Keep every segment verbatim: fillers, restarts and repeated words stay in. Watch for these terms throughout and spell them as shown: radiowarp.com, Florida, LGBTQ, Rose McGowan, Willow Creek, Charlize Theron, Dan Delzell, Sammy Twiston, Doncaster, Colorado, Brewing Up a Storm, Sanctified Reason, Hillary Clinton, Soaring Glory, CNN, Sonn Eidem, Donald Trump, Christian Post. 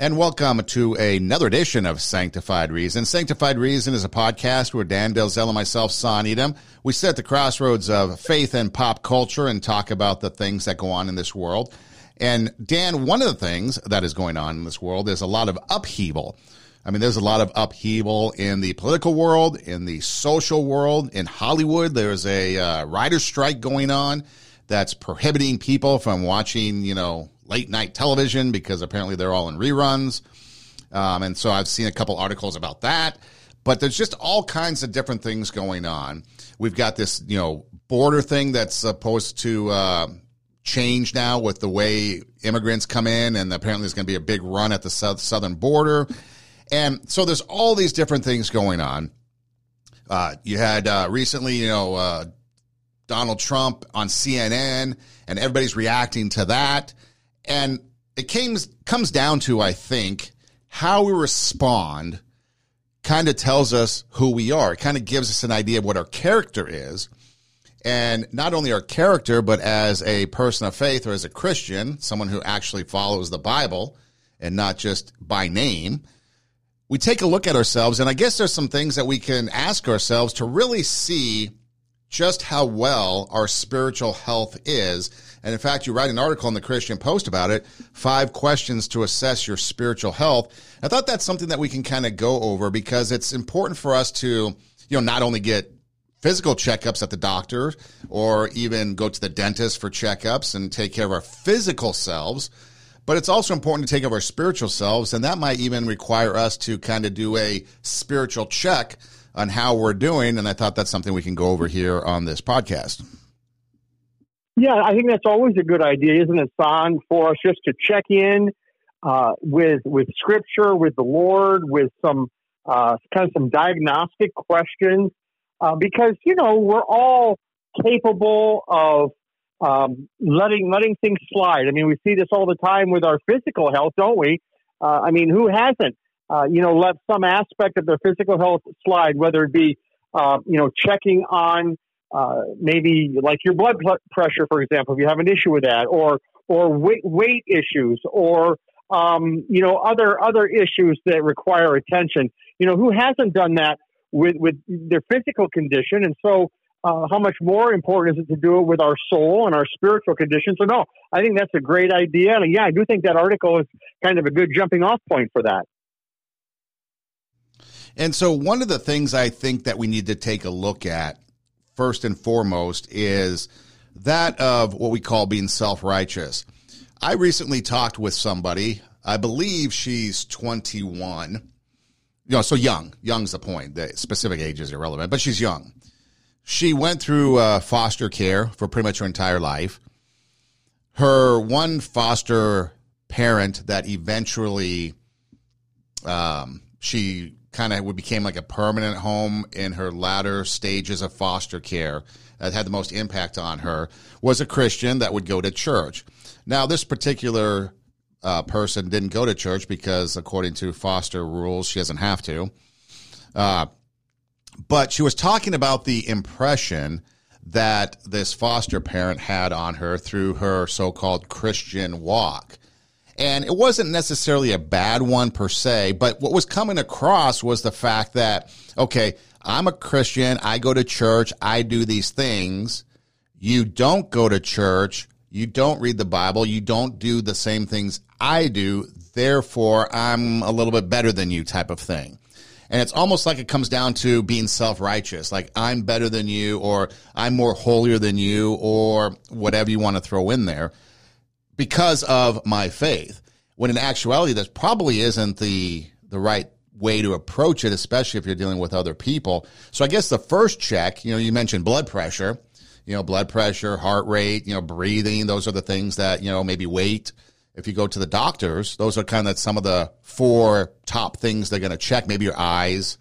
And welcome to another edition of Sanctified Reason. Sanctified Reason is a podcast where Dan Delzell and myself, Sonn Eidem, we sit at the crossroads of faith and pop culture and talk about the things that go on in this world. And Dan, one of the things that is going on in this world is a lot of upheaval. I mean, there's a lot of upheaval in the political world, in the social world, in Hollywood. There's a uh, writer's strike going on that's prohibiting people from watching, you know, late night television because apparently they're all in reruns. Um, and so I've seen a couple articles about that, but there's just all kinds of different things going on. We've got this, you know, border thing that's supposed to uh, change now with the way immigrants come in, and apparently there's going to be a big run at the south, southern border. And so there's all these different things going on. Uh, you had uh, recently, you know, uh, Donald Trump on C N N, and everybody's reacting to that. And it came, comes down to, I think, how we respond kind of tells us who we are. It kind of gives us an idea of what our character is. And not only our character, but as a person of faith or as a Christian, someone who actually follows the Bible and not just by name, we take a look at ourselves. And I guess there's some things that we can ask ourselves to really see just how well our spiritual health is. And in fact, you write an article in the Christian Post about it, five questions to assess your spiritual health. I thought that's something that we can kind of go over because it's important for us to, you know, not only get physical checkups at the doctor or even go to the dentist for checkups and take care of our physical selves, but it's also important to take care of our spiritual selves. And that might even require us to kind of do a spiritual check on how we're doing, and I thought that's something we can go over here on this podcast. Yeah, I think that's always a good idea, isn't it, Sonn, for us just to check in uh, with with Scripture, with the Lord, with some uh, kind of some diagnostic questions, uh, because you know we're all capable of um, letting letting things slide. I mean, we see this all the time with our physical health, don't we? Uh, I mean, who hasn't? Uh, you know, let some aspect of their physical health slide, whether it be, uh, you know, checking on uh, maybe like your blood pressure, for example, if you have an issue with that, or or weight, weight issues, or, um, you know, other other issues that require attention. You know, who hasn't done that with, with their physical condition? And so uh, how much more important is it to do it with our soul and our spiritual condition? So, no, I think that's a great idea. And, yeah, I do think that article is kind of a good jumping off point for that. And so one of the things I think that we need to take a look at first and foremost is that of what we call being self-righteous. I recently talked with somebody, I believe she's twenty-one, you know, so young, young's the point, the specific age is irrelevant, but she's young. She went through uh, foster care for pretty much her entire life. Her one foster parent that eventually um, she... kind of became like a permanent home in her latter stages of foster care that had the most impact on her, was a Christian that would go to church. Now, this particular uh, person didn't go to church because, according to foster rules, she doesn't have to. Uh, but she was talking about the impression that this foster parent had on her through her so-called Christian walk. And it wasn't necessarily a bad one per se, but what was coming across was the fact that, okay, I'm a Christian, I go to church, I do these things. You don't go to church, you don't read the Bible, you don't do the same things I do, therefore I'm a little bit better than you type of thing. And it's almost like it comes down to being self-righteous, like I'm better than you, or I'm more holier than you, or whatever you want to throw in there, because of my faith, when in actuality, that probably isn't the the right way to approach it, especially if you're dealing with other people. So I guess the first check, you know, you mentioned blood pressure, you know, blood pressure, heart rate, you know, breathing. Those are the things that, you know, maybe weight. If you go to the doctors, those are kind of some of the four top things they're going to check, maybe your eyes.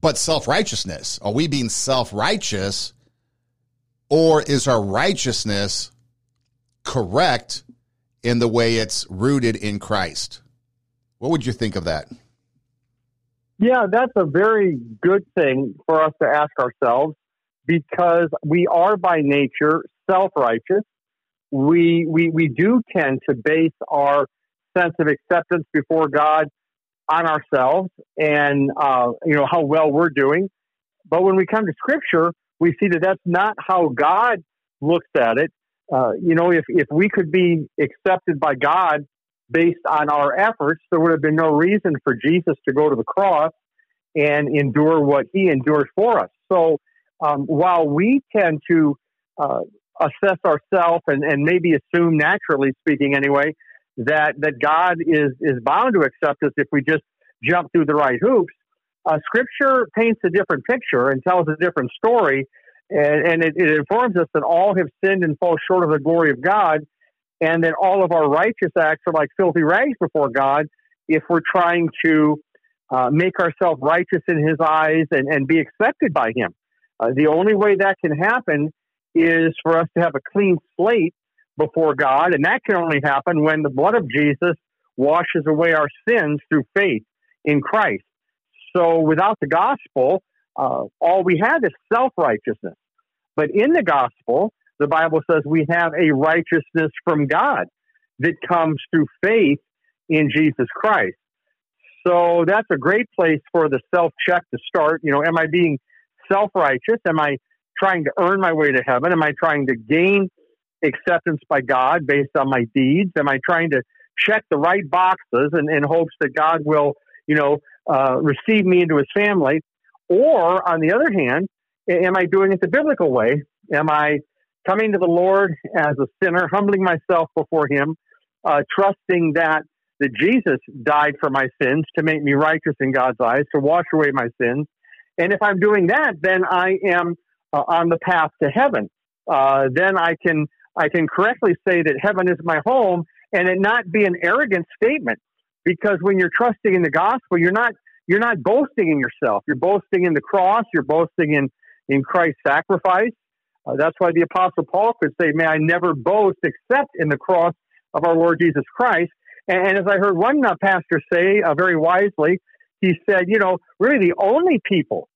But self-righteousness, are we being self-righteous, or is our righteousness correct in the way it's rooted in Christ? What would you think of that? Yeah, that's a very good thing for us to ask ourselves, because we are by nature self-righteous. We we we do tend to base our sense of acceptance before God on ourselves and, uh, you know, how well we're doing. But when we come to Scripture, we see that that's not how God looks at it. Uh, you know, if, if we could be accepted by God based on our efforts, there would have been no reason for Jesus to go to the cross and endure what he endured for us. So um, while we tend to uh, assess ourselves and, and maybe assume, naturally speaking anyway, that, that God is, is bound to accept us if we just jump through the right hoops, uh, Scripture paints a different picture and tells a different story, and, and it, it informs us that all have sinned and fall short of the glory of God, and that all of our righteous acts are like filthy rags before God if we're trying to uh, make ourselves righteous in his eyes and, and be accepted by him. Uh, the only way that can happen is for us to have a clean slate before God, and that can only happen when the blood of Jesus washes away our sins through faith in Christ. So without the gospel, uh, all we have is self-righteousness. But in the gospel, the Bible says we have a righteousness from God that comes through faith in Jesus Christ. So that's a great place for the self-check to start. You know, am I being self-righteous? Am I trying to earn my way to heaven? Am I trying to gain acceptance by God based on my deeds? Am I trying to check the right boxes in, in hopes that God will, you know, uh, receive me into his family? Or on the other hand, am I doing it the biblical way? Am I coming to the Lord as a sinner, humbling myself before him, uh, trusting that, that Jesus died for my sins to make me righteous in God's eyes, to wash away my sins. And if I'm doing that, then I am uh, on the path to heaven. Uh, then I can I can correctly say that heaven is my home, and it not be an arrogant statement, because when you're trusting in the gospel, you're not you're not boasting in yourself. You're boasting in the cross. You're boasting in, in Christ's sacrifice. Uh, that's why the Apostle Paul could say, may I never boast except in the cross of our Lord Jesus Christ. And, and as I heard one uh, pastor say uh, very wisely, he said, you know, really the only people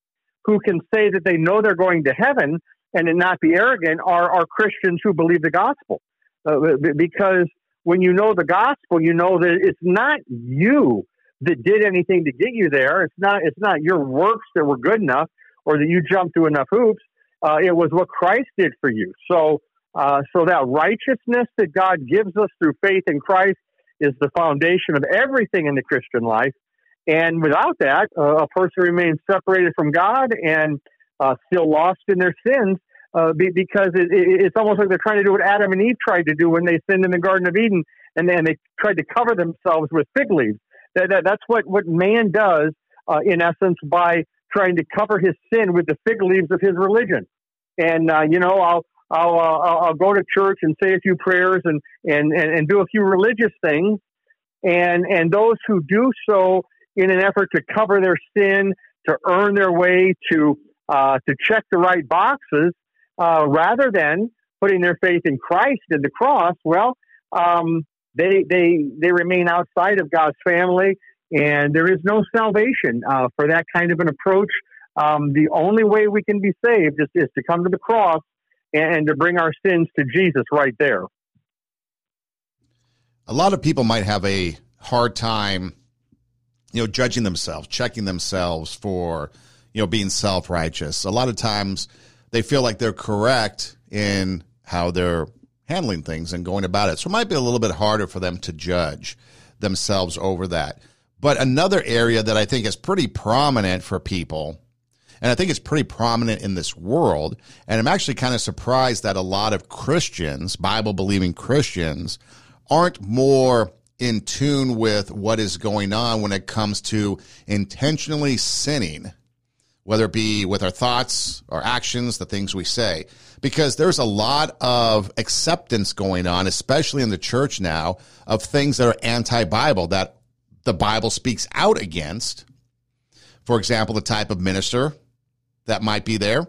who can say that they know they're going to heaven and not be arrogant are, are Christians who believe the gospel. Uh, because when you know the gospel, you know that it's not you that did anything to get you there. It's not, it's not your works that were good enough or that you jumped through enough hoops. Uh, it was what Christ did for you. So uh, so that righteousness that God gives us through faith in Christ is the foundation of everything in the Christian life. And without that, uh, a person remains separated from God and uh, still lost in their sins uh, be- because it, it, it's almost like they're trying to do what Adam and Eve tried to do when they sinned in the Garden of Eden, and then they tried to cover themselves with fig leaves. That, that, that's what, what man does, uh, in essence, by trying to cover his sin with the fig leaves of his religion. And, uh, you know, I'll, I'll, uh, I'll go to church and say a few prayers and, and, and, and do a few religious things. And, and those who do so in an effort to cover their sin, to earn their way, to, uh, to check the right boxes, uh, rather than putting their faith in Christ and the cross, well, um, they, they, they remain outside of God's family. And there is no salvation uh, for that kind of an approach. Um, the only way we can be saved is, is to come to the cross and, and to bring our sins to Jesus right there. A lot of people might have a hard time, you know, judging themselves, checking themselves for, you know, being self-righteous. A lot of times they feel like they're correct in how they're handling things and going about it. So it might be a little bit harder for them to judge themselves over that. But another area that I think is pretty prominent for people, and I think it's pretty prominent in this world, and I'm actually kind of surprised that a lot of Christians, Bible-believing Christians, aren't more in tune with what is going on when it comes to intentionally sinning, whether it be with our thoughts, our actions, the things we say, because there's a lot of acceptance going on, especially in the church now, of things that are anti-Bible, that the Bible speaks out against. For example, the type of minister that might be there,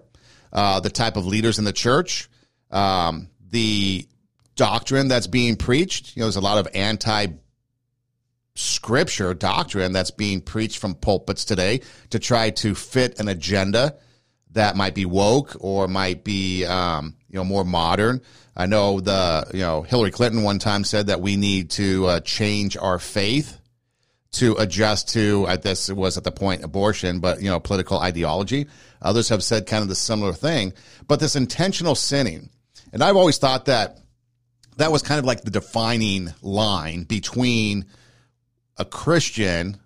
uh, the type of leaders in the church, um, the doctrine that's being preached. You know, there's a lot of anti-scripture doctrine that's being preached from pulpits today to try to fit an agenda that might be woke or might be, um, you know, more modern. I know the, you know, Hillary Clinton one time said that we need to uh, change our faith to adjust to, I guess it was at the point abortion, but, you know, political ideology. Others have said kind of the similar thing, but this intentional sinning. And I've always thought that that was kind of like the defining line between a Christian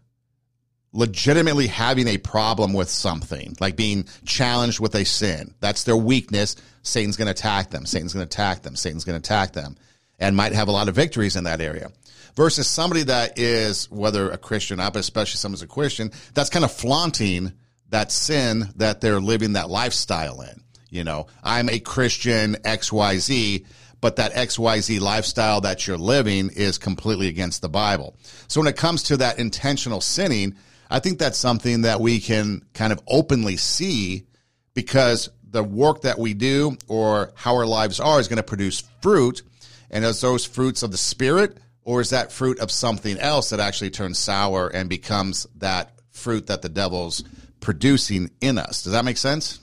legitimately having a problem with something, like being challenged with a sin. That's their weakness. Satan's going to attack them. Satan's going to attack them. Satan's going to attack them, and might have a lot of victories in that area. Versus somebody that is, whether a Christian or not, but especially someone's a Christian, that's kind of flaunting that sin that they're living that lifestyle in. You know, I'm a Christian X Y Z, but that X Y Z lifestyle that you're living is completely against the Bible. So when it comes to that intentional sinning, I think that's something that we can kind of openly see, because the work that we do or how our lives are is going to produce fruit. And as those fruits of the Spirit, or is that fruit of something else that actually turns sour and becomes that fruit that the devil's producing in us? Does that make sense?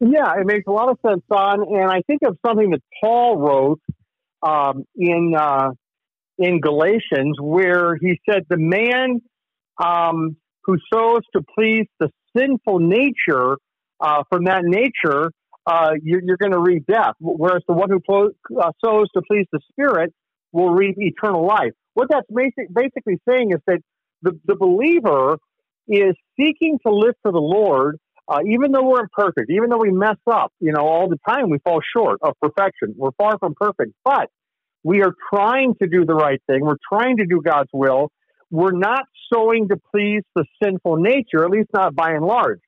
Yeah, it makes a lot of sense, Sonn. And I think of something that Paul wrote um, in uh, in Galatians, where he said, the man um, who sows to please the sinful nature, uh, from that nature, uh, you're, you're going to reap death. Whereas the one who plo- uh, sows to please the Spirit will reap eternal life. What that's basic, basically saying is that the, the believer is seeking to live for the Lord. Uh, even though we're imperfect, even though we mess up, you know, all the time we fall short of perfection. We're far from perfect, but we are trying to do the right thing. We're trying to do God's will. We're not sowing to please the sinful nature, at least not by and large.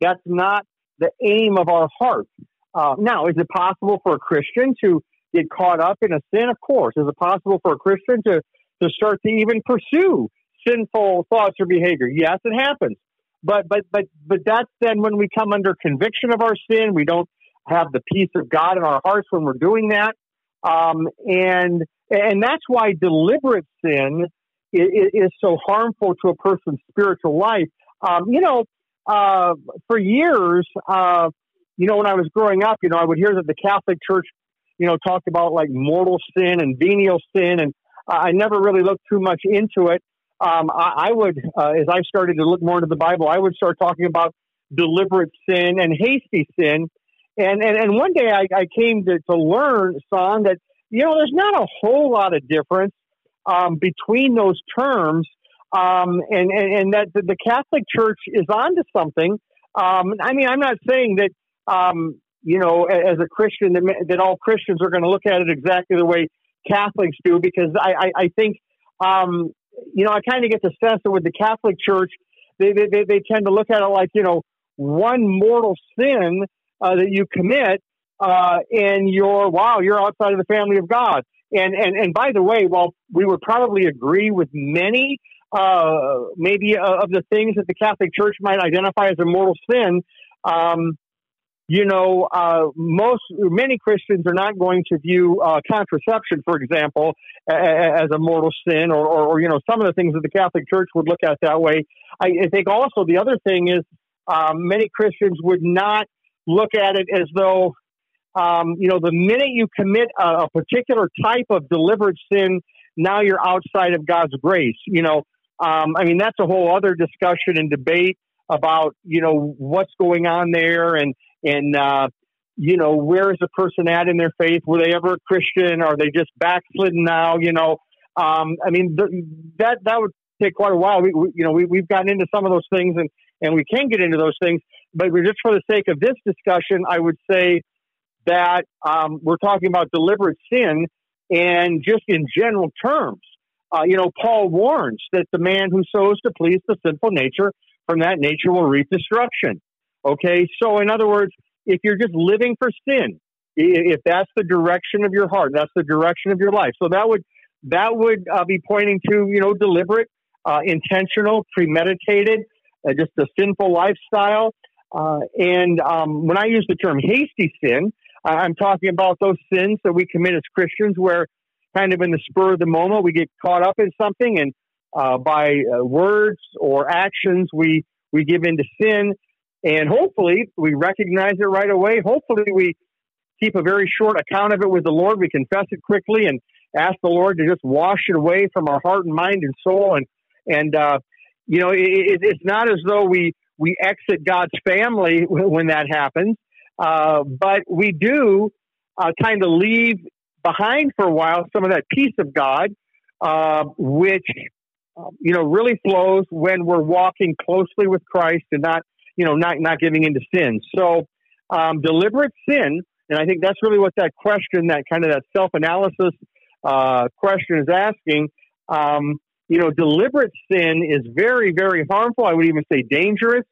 That's not the aim of our heart. Uh, now, is it possible for a Christian to get caught up in a sin? Of course. Is it possible for a Christian to, to start to even pursue sinful thoughts or behavior? Yes, it happens. But but but but that's then when we come under conviction of our sin. We don't have the peace of God in our hearts when we're doing that, um, and and that's why deliberate sin is, is so harmful to a person's spiritual life. Um, you know, uh, for years, uh, you know, when I was growing up, you know, I would hear that the Catholic Church, you know, talked about like mortal sin and venial sin, and I never really looked too much into it. Um, I, I would, uh, as I started to look more into the Bible, I would start talking about deliberate sin and hasty sin. And and, and one day I, I came to, to learn, Sonn, that, you know, there's not a whole lot of difference um, between those terms, um, and, and, and that the Catholic Church is onto something. Um, I mean, I'm not saying that, um, you know, as a Christian, that, that all Christians are going to look at it exactly the way Catholics do, because I, I, I think... Um, You know, I kind of get the sense that with the Catholic Church, they they, they, they tend to look at it like, you know, one mortal sin uh, that you commit, uh, and you're, wow, you're outside of the family of God. And, and, and by the way, while we would probably agree with many, uh, maybe uh, of the things that the Catholic Church might identify as a mortal sin, um, you know, uh, most many Christians are not going to view uh, contraception, for example, a, a, as a mortal sin, or, or, or, you know, some of the things that the Catholic Church would look at that way. I, I think also the other thing is um, many Christians would not look at it as though, um, you know, the minute you commit a, a particular type of deliberate sin, now you're outside of God's grace. You know, um, I mean, that's a whole other discussion and debate about, you know, what's going on there, and And, uh, you know, where is the person at in their faith? Were they ever a Christian? Are they just backslidden now? You know, um, I mean, th- that that would take quite a while. We, we you know, we, we've gotten into some of those things, and, and we can get into those things. But we're just, for the sake of this discussion, I would say that um, we're talking about deliberate sin, and just in general terms, uh, you know, Paul warns that the man who sows to please the sinful nature, from that nature will reap destruction. Okay, so in other words, if you're just living for sin, if that's the direction of your heart, that's the direction of your life. So that would that would uh, be pointing to, you know, deliberate, uh, intentional, premeditated, uh, just a sinful lifestyle. Uh, and um, when I use the term hasty sin, I'm talking about those sins that we commit as Christians, where kind of in the spur of the moment we get caught up in something, and uh, by uh, words or actions we we give in to sin. And hopefully we recognize it right away. Hopefully we keep a very short account of it with the Lord. We confess it quickly and ask the Lord to just wash it away from our heart and mind and soul. And, and uh, you know, it, it, it's not as though we, we exit God's family when that happens, uh, but we do uh, kind of leave behind for a while some of that peace of God, uh, which, uh, you know, really flows when we're walking closely with Christ and not, you know, not, not giving into sin. So um, deliberate sin, and I think that's really what that question, that kind of that self-analysis uh, question is asking. Um, you know, deliberate sin is very, very harmful. I would even say dangerous.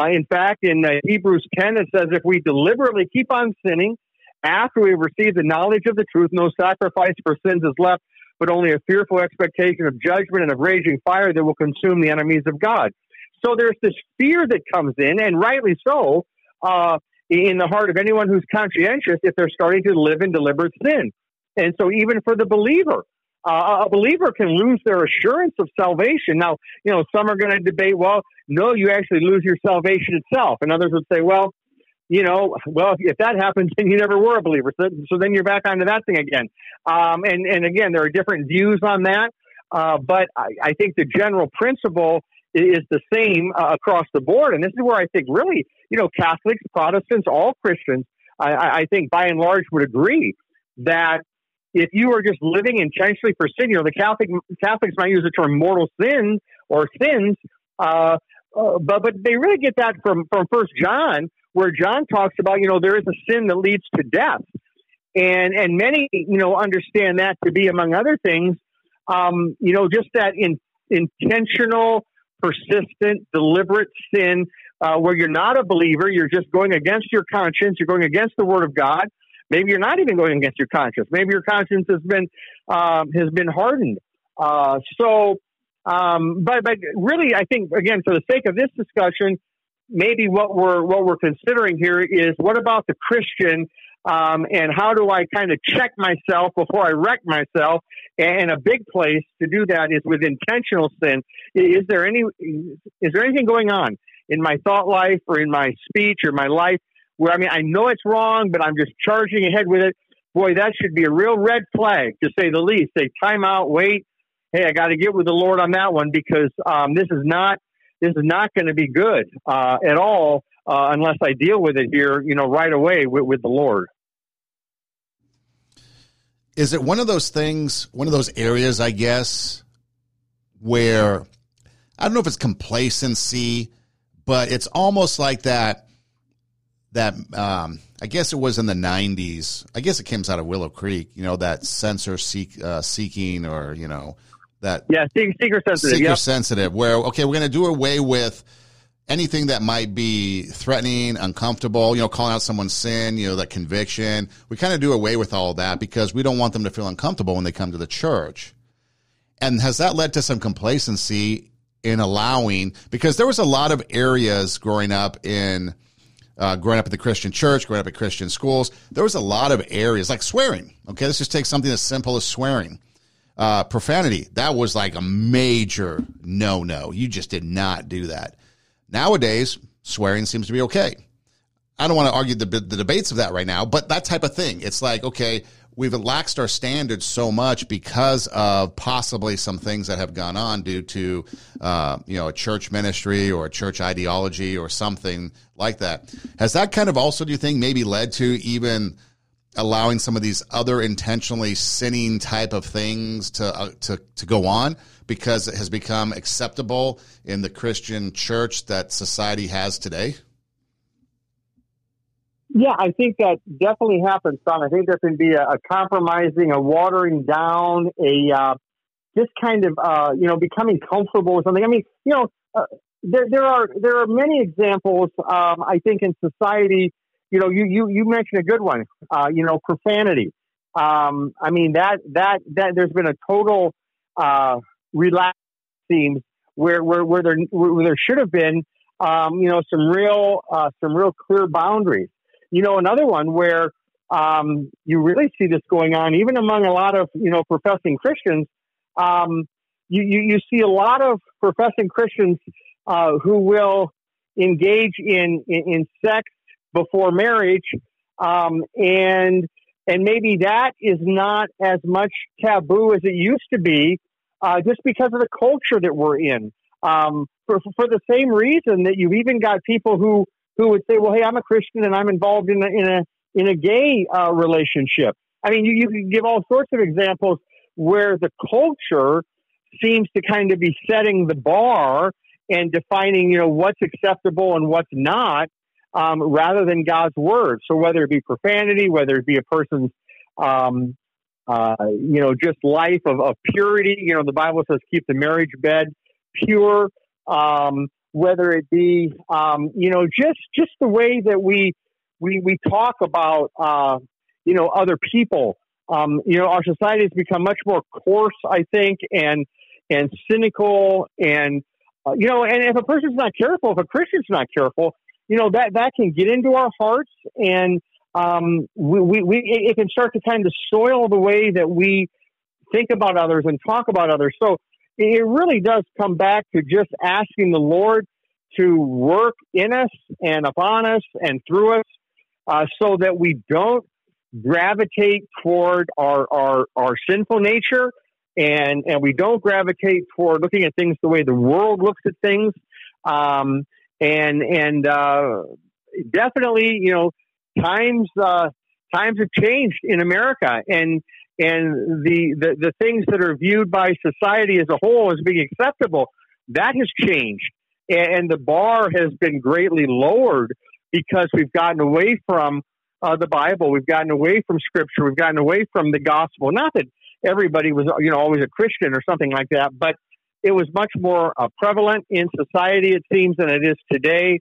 Uh, in fact, in uh, Hebrews ten, it says, if we deliberately keep on sinning after we receive the knowledge of the truth, no sacrifice for sins is left, but only a fearful expectation of judgment and of raging fire that will consume the enemies of God. So there's this fear that comes in, and rightly so, uh, in the heart of anyone who's conscientious if they're starting to live in deliberate sin. And so even for the believer, uh, a believer can lose their assurance of salvation. Now, you know, some are going to debate, well, no, you actually lose your salvation itself. And others would say, well, you know, well, if that happens, then you never were a believer. So, so then you're back onto that thing again. Um, and, and again, there are different views on that. Uh, but I, I think the general principle is the same uh, across the board. And this is where I think really, you know, Catholics, Protestants, all Christians, I, I think by and large would agree that if you are just living intentionally for sin, you know, the Catholic, Catholics might use the term mortal sin or sins, uh, uh, but but they really get that from, from First John, where John talks about, you know, there is a sin that leads to death. And, and many, you know, understand that to be, among other things, um, you know, just that in, intentional, persistent, deliberate sin, uh, where you're not a believer, you're just going against your conscience, you're going against the Word of God. Maybe you're not even going against your conscience. Maybe your conscience has been um, has been hardened. Uh, so, um, but but really, I think again, for the sake of this discussion, maybe what we're what we're considering here is what about the Christian, um, and how do I kind of check myself before I wreck myself? And a big place to do that is with intentional sin. Is there any is there anything going on in my thought life or in my speech or my life? Where, I mean, I know it's wrong, but I'm just charging ahead with it. Boy, that should be a real red flag, to say the least. Say, time out, wait. Hey, I got to get with the Lord on that one, because um, this is not this is not going to be good uh, at all uh, unless I deal with it here, you know, right away with, with the Lord. Is it one of those things, one of those areas, I guess, where I don't know if it's complacency, but it's almost like that. That um, I guess it was in the nineties. I guess it came out of Willow Creek. You know, that sensor seek, uh, seeking, or you know, that yeah, seeker sensitive, seeker yep. sensitive. Where okay, we're going to do away with anything that might be threatening, uncomfortable. You know, calling out someone's sin. You know, that conviction. We kind of do away with all that because we don't want them to feel uncomfortable when they come to the church. And has that led to some complacency in allowing? Because there was a lot of areas growing up in. Uh, growing up at the Christian church, growing up at Christian schools, there was a lot of areas, like swearing. Okay, let's just take something as simple as swearing. Uh, profanity, that was like a major no-no. You just did not do that. Nowadays, swearing seems to be okay. I don't want to argue the, the debates of that right now, but that type of thing. It's like, okay, we've relaxed our standards so much because of possibly some things that have gone on due to, uh, you know, a church ministry or a church ideology or something like that. Has that kind of also, do you think, maybe led to even allowing some of these other intentionally sinning type of things to uh, to to go on because it has become acceptable in the Christian church that society has today? Yeah, I think that definitely happens, Tom. I think there can be a, a compromising, a watering down, a uh, just kind of uh, you know becoming comfortable with something. I mean, you know, uh, there there are there are many examples. Um, I think in society, you know, you you you mentioned a good one. Uh, you know, profanity. Um, I mean that that that there's been a total uh, relax seems where where where there where there should have been um, you know some real uh, some real clear boundaries. You know, another one where um, you really see this going on, even among a lot of, you know, professing Christians, um, you, you, you see a lot of professing Christians uh, who will, engage in, in, in sex before marriage. Um, and, and maybe that is not as much taboo as it used to be, uh, just because of the culture that we're in. Um, for, for the same reason that you've even got people who, who would say, well, hey, I'm a Christian and I'm involved in a, in a, in a gay uh, relationship. I mean, you, you can give all sorts of examples where the culture seems to kind of be setting the bar and defining, you know, what's acceptable and what's not, um, rather than God's word. So whether it be profanity, whether it be a person's, um, uh, you know, just life of, of purity, you know, the Bible says, keep the marriage bed pure, um, whether it be, um, you know, just, just the way that we, we, we talk about, uh, you know, other people. Um, you know, our society has become much more coarse, I think, and, and cynical. And, uh, you know, and if a person's not careful, if a Christian's not careful, you know, that, that can get into our hearts, and um, we, we, we, it can start to kind of soil the way that we think about others and talk about others. So it really does come back to just asking the Lord to work in us and upon us and through us, uh, so that we don't gravitate toward our, our, our sinful nature, and, and we don't gravitate toward looking at things the way the world looks at things. Um, and, and, uh, definitely, you know, times, uh, times have changed in America, and, and the, the, the things that are viewed by society as a whole as being acceptable, that has changed. And, and the bar has been greatly lowered because we've gotten away from Uh, the Bible. We've gotten away from Scripture. We've gotten away from the gospel. Not that everybody was, you know, always a Christian or something like that, but it was much more uh, prevalent in society, it seems, than it is today.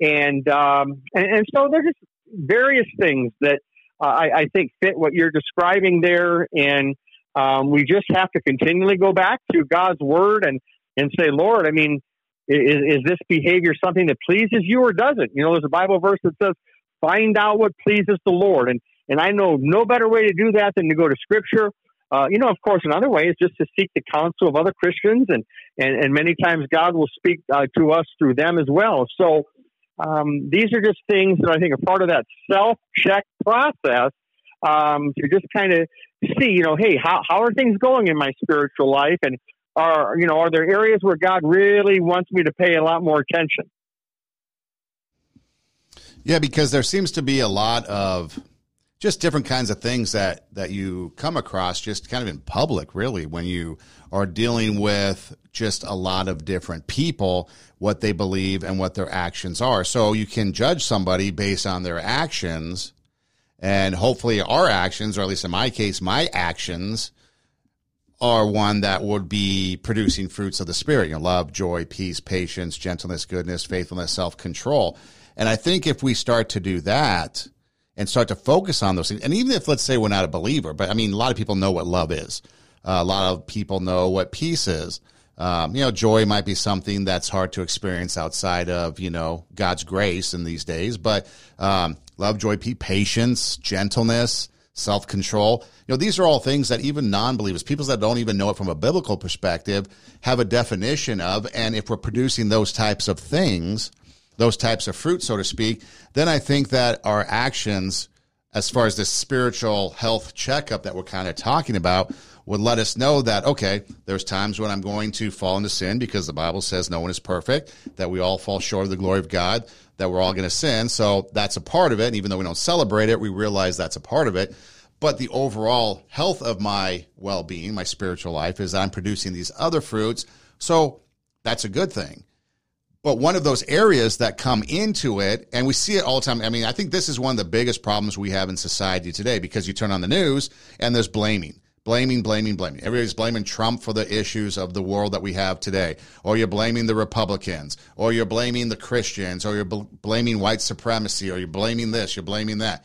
And um, and, and so there's just various things that uh, I, I think fit what you're describing there. And um, we just have to continually go back to God's word and, and say, Lord, I mean, is, is this behavior something that pleases you or doesn't? You know, there's a Bible verse that says, find out what pleases the Lord. And, and I know no better way to do that than to go to Scripture. Uh, you know, of course, another way is just to seek the counsel of other Christians. And, and, and many times God will speak uh, to us through them as well. So um, these are just things that I think are part of that self-check process, um, to just kind of see, you know, hey, how, how are things going in my spiritual life? And are, you know, are there areas where God really wants me to pay a lot more attention? Yeah, because there seems to be a lot of just different kinds of things that, that you come across just kind of in public, really, when you are dealing with just a lot of different people, what they believe and what their actions are. So you can judge somebody based on their actions, and hopefully our actions, or at least in my case, my actions are one that would be producing fruits of the Spirit, you know, love, joy, peace, patience, gentleness, goodness, faithfulness, self-control. And I think if we start to do that and start to focus on those things, and even if, let's say, we're not a believer, but I mean, a lot of people know what love is. Uh, a lot of people know what peace is. Um, you know, joy might be something that's hard to experience outside of, you know, God's grace in these days, but um, love, joy, peace, patience, gentleness, self-control. You know, these are all things that even non-believers, people that don't even know it from a biblical perspective, have a definition of. And if we're producing those types of things, those types of fruit, so to speak, then I think that our actions, as far as this spiritual health checkup that we're kind of talking about, would let us know that, okay, there's times when I'm going to fall into sin, because the Bible says no one is perfect, that we all fall short of the glory of God, that we're all going to sin. So that's a part of it. And even though we don't celebrate it, we realize that's a part of it. But the overall health of my well-being, my spiritual life, is that I'm producing these other fruits. So that's a good thing. But one of those areas that come into it, and we see it all the time. I mean, I think this is one of the biggest problems we have in society today, because you turn on the news and there's blaming, blaming, blaming, blaming. Everybody's blaming Trump for the issues of the world that we have today, or you're blaming the Republicans, or you're blaming the Christians, or you're bl- blaming white supremacy, or you're blaming this, you're blaming that.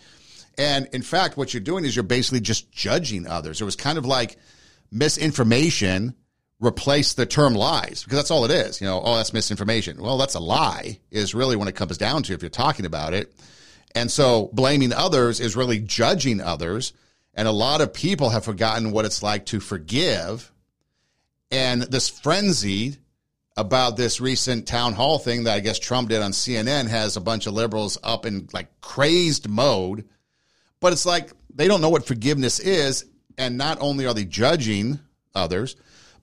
And in fact, what you're doing is you're basically just judging others. It was kind of like misinformation replace the term lies, because that's all it is. You know, oh, that's misinformation. Well, that's a lie is really when it comes down to, if you're talking about it. And so blaming others is really judging others. And a lot of people have forgotten what it's like to forgive. And this frenzy about this recent town hall thing that I guess Trump did on C N N has a bunch of liberals up in like crazed mode, but it's like they don't know what forgiveness is. And not only are they judging others,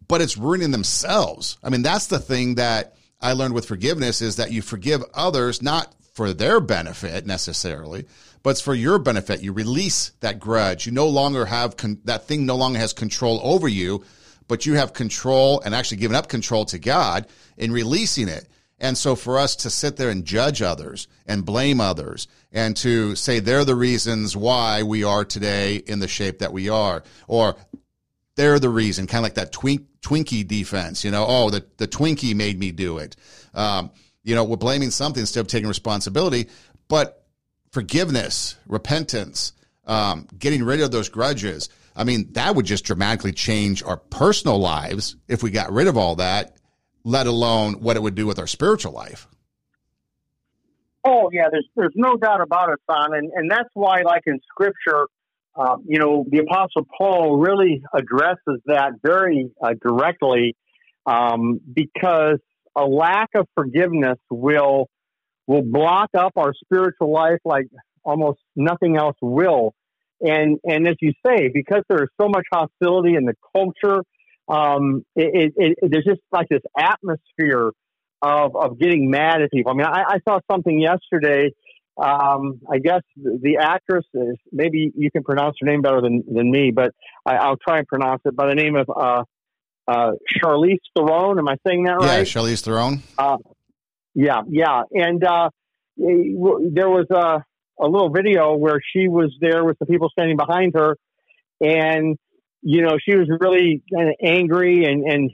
but it's ruining themselves. I mean, that's the thing that I learned with forgiveness is that you forgive others, not for their benefit necessarily, but it's for your benefit. You release that grudge. You no longer have con- that thing no longer has control over you, but you have control and actually giving up control to God in releasing it. And so for us to sit there and judge others and blame others and to say they're the reasons why we are today in the shape that we are, or they're the reason, kind of like that twink, Twinkie defense, you know, oh, the, the Twinkie made me do it. Um, you know, we're blaming something instead of taking responsibility. But forgiveness, repentance, um, getting rid of those grudges, I mean, that would just dramatically change our personal lives if we got rid of all that, let alone what it would do with our spiritual life. Oh, yeah, there's there's no doubt about it, Son. And, and that's why, like in Scripture, uh, you know, the Apostle Paul really addresses that very uh, directly um, because a lack of forgiveness will will block up our spiritual life like almost nothing else will. And and as you say, because there is so much hostility in the culture, um, it, it, it, there's just like this atmosphere of of getting mad at people. I mean, I, I saw something yesterday. Um, I guess the actress, is, maybe you can pronounce her name better than, than me, but I, I'll try and pronounce it by the name of uh, uh, Charlize Theron. Am I saying that right? Yeah, Charlize Theron. Uh, yeah, yeah. And uh, there was a, a little video where she was there with the people standing behind her, and you know, she was really kind of angry and, and,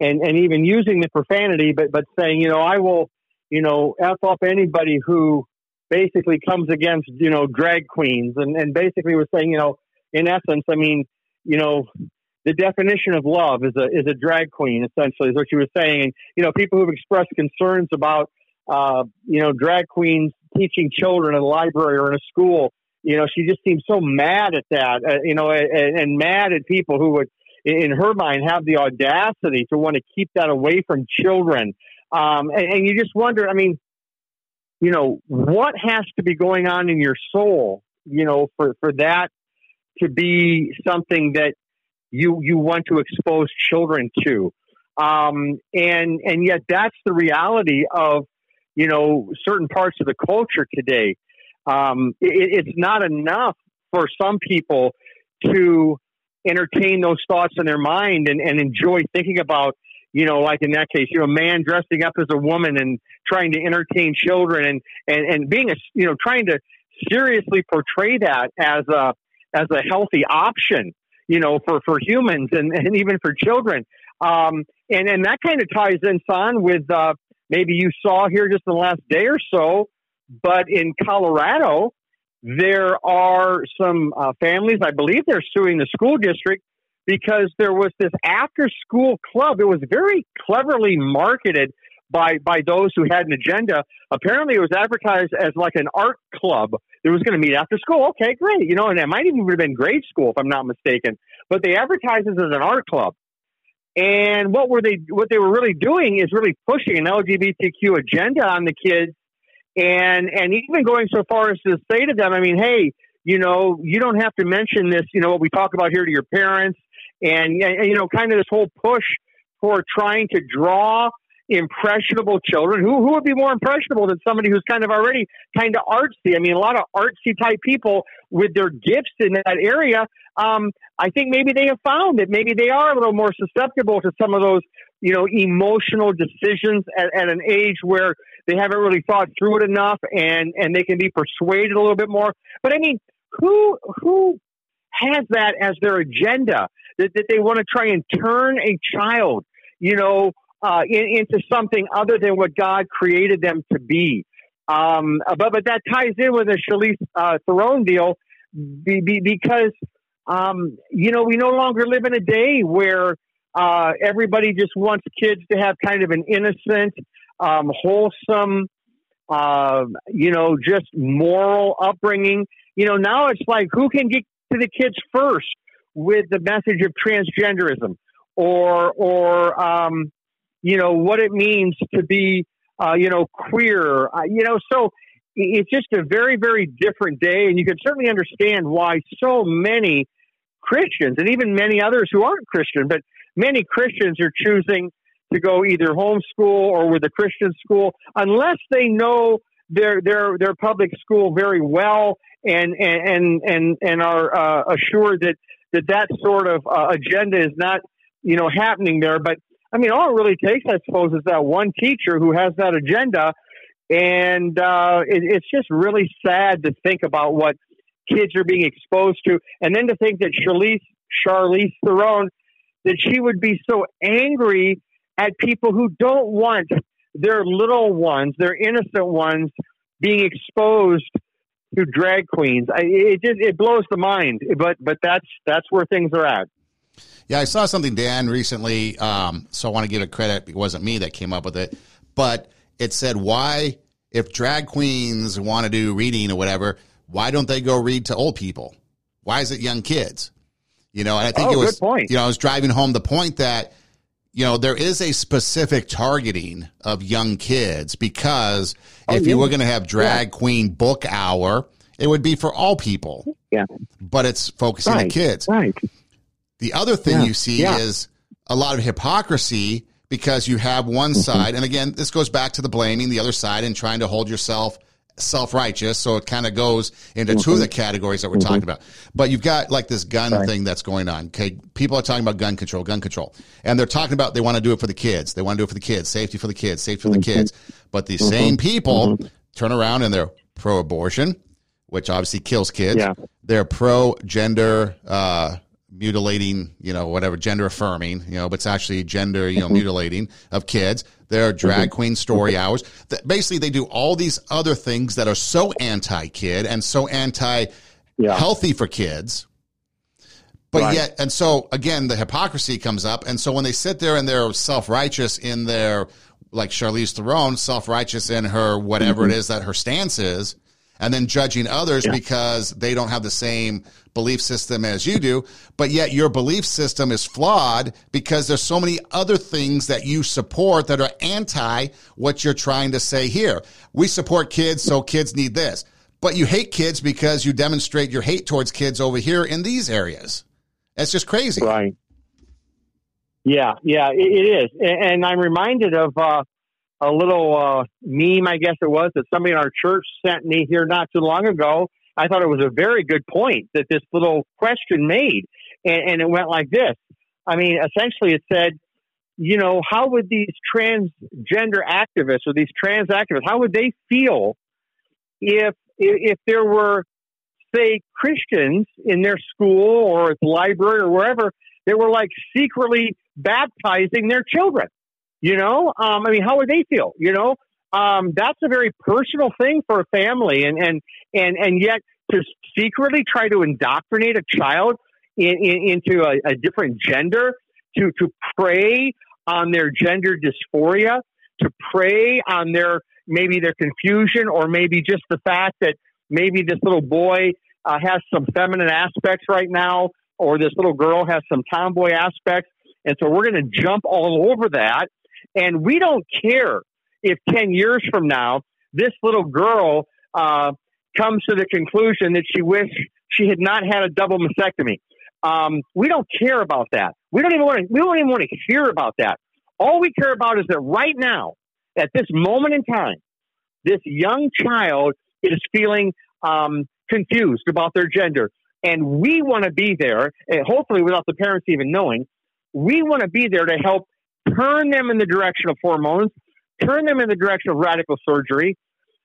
and, and even using the profanity, but, but saying, you know, I will, you know, F up anybody who basically comes against, you know, drag queens. And, and basically was saying, you know, in essence, I mean, you know, the definition of love is a, is a drag queen, essentially, is what she was saying. And, you know, people who've expressed concerns about, uh, you know, drag queens teaching children in a library or in a school, you know, she just seems so mad at that, uh, you know, and, and mad at people who would, in her mind, have the audacity to want to keep that away from children. Um, and, and you just wonder, I mean, you know, what has to be going on in your soul, you know, for, for that to be something that you you want to expose children to. Um, and and yet that's the reality of, you know, certain parts of the culture today. Um, it, it's not enough for some people to entertain those thoughts in their mind and, and enjoy thinking about, you know, like in that case, you know, a man dressing up as a woman and trying to entertain children and, and, and being, a, you know, trying to seriously portray that as a, as a healthy option, you know, for, for humans and, and even for children. Um, and, and that kind of ties in, Son, with uh, maybe you saw here just in the last day or so, but in Colorado, there are some uh, families, I believe they're suing the school district because there was this after-school club. It was very cleverly marketed by, by those who had an agenda. Apparently, it was advertised as like an art club. It was going to meet after school. Okay, great. You know, and it might even have been grade school, if I'm not mistaken. But they advertised it as an art club. And what were they? What they were really doing is really pushing an L G B T Q agenda on the kids. And and even going so far as to say to them, I mean, hey, you know, you don't have to mention this, you know, what we talk about here to your parents. And, and you know, kind of this whole push for trying to draw impressionable children. Who who would be more impressionable than somebody who's kind of already kind of artsy? I mean, a lot of artsy type people with their gifts in that area, um, I think maybe they have found that maybe they are a little more susceptible to some of those, you know, emotional decisions at, at an age where they haven't really thought through it enough and, and they can be persuaded a little bit more. But I mean, who, who has that as their agenda that, that they want to try and turn a child, you know, uh, in, into something other than what God created them to be. Um, but, but that ties in with the Charlize uh, Theron deal be, be, because, um, you know, we no longer live in a day where, Uh, everybody just wants kids to have kind of an innocent, um, wholesome, uh, you know, just moral upbringing. You know, now it's like who can get to the kids first with the message of transgenderism or, or um, you know, what it means to be, uh, you know, queer, uh, you know, so it's just a very, very different day. And you can certainly understand why so many Christians, and even many others who aren't Christian, but many Christians are choosing to go either homeschool or with a Christian school, unless they know their their their public school very well and and and and are uh, assured that that that sort of uh, agenda is not, you know, happening there. But I mean, all it really takes, I suppose, is that one teacher who has that agenda, and uh, it, it's just really sad to think about what kids are being exposed to, and then to think that Charlize Charlize Theron, that she would be so angry at people who don't want their little ones, their innocent ones, being exposed to drag queens. I, it just it blows the mind, but but that's that's where things are at. Yeah, I saw something, Dan, recently, um, so I want to give it credit. It wasn't me that came up with it, but it said, why, if drag queens want to do reading or whatever, why don't they go read to old people? Why is it young kids? You know, and I think oh, it was, good point. You know, I was driving home the point that, you know, there is a specific targeting of young kids, because oh, if yeah. you were going to have drag yeah. queen book hour, it would be for all people. Yeah. But it's focusing right. on kids. Right. The other thing yeah. you see yeah. is a lot of hypocrisy, because you have one mm-hmm. side. And again, this goes back to the blaming the other side and trying to hold yourself self-righteous. So it kind of goes into mm-hmm. two of the categories that we're mm-hmm. talking about. But you've got like this gun right. thing that's going on. Okay. People are talking about gun control, gun control. And they're talking about, they want to do it for the kids. They want to do it for the kids, safety for the kids, safety for mm-hmm. the kids. But these mm-hmm. same people mm-hmm. turn around and they're pro-abortion, which obviously kills kids. Yeah. They're pro-gender, uh, mutilating, you know, whatever, gender affirming, you know, but it's actually gender, you know, mutilating of kids. There are drag queen story hours. Basically, they do all these other things that are so anti-kid and so anti-healthy yeah. for kids. But right. yet, and so, again, the hypocrisy comes up. And so when they sit there and they're self-righteous in their, like Charlize Theron, self-righteous in her whatever mm-hmm. it is that her stance is, and then judging others yeah. because they don't have the same belief system as you do, but yet your belief system is flawed because there's so many other things that you support that are anti what you're trying to say here. We support kids, so kids need this. But you hate kids because you demonstrate your hate towards kids over here in these areas. That's just crazy. Right. Yeah, yeah, it is. And I'm reminded of uh, a little uh, meme, I guess it was, that somebody in our church sent me here not too long ago. I thought it was a very good point that this little question made, and, and it went like this. I mean, essentially it said, you know, how would these transgender activists or these trans activists, how would they feel if, if there were, say, Christians in their school or at the library or wherever, they were like secretly baptizing their children, you know? Um, I mean, how would they feel, you know? Um, that's a very personal thing for a family, and, and, and, and yet to secretly try to indoctrinate a child in, in, into a, a different gender, to, to prey on their gender dysphoria, to prey on their, maybe their confusion, or maybe just the fact that maybe this little boy uh, has some feminine aspects right now, or this little girl has some tomboy aspects. And so we're going to jump all over that. And we don't care if ten years from now, this little girl uh, comes to the conclusion that she wished she had not had a double mastectomy. Um, we don't care about that. We don't even want to, we don't even want to hear about that. All we care about is that right now, at this moment in time, this young child is feeling um, confused about their gender. And we want to be there, and hopefully without the parents even knowing, we want to be there to help turn them in the direction of hormones, turn them in the direction of radical surgery,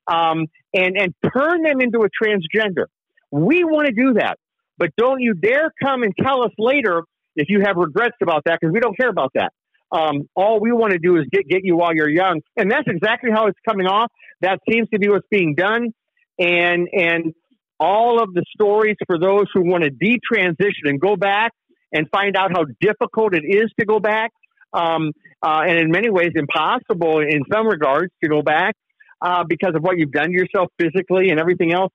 um, and, and turn them into a transgender. We want to do that. But don't you dare come and tell us later if you have regrets about that, because we don't care about that. Um, all we want to do is get, get you while you're young. And that's exactly how it's coming off. That seems to be what's being done. And, and all of the stories for those who want to detransition and go back and find out how difficult it is to go back, Um, uh, and in many ways impossible in some regards to go back uh, because of what you've done to yourself physically and everything else.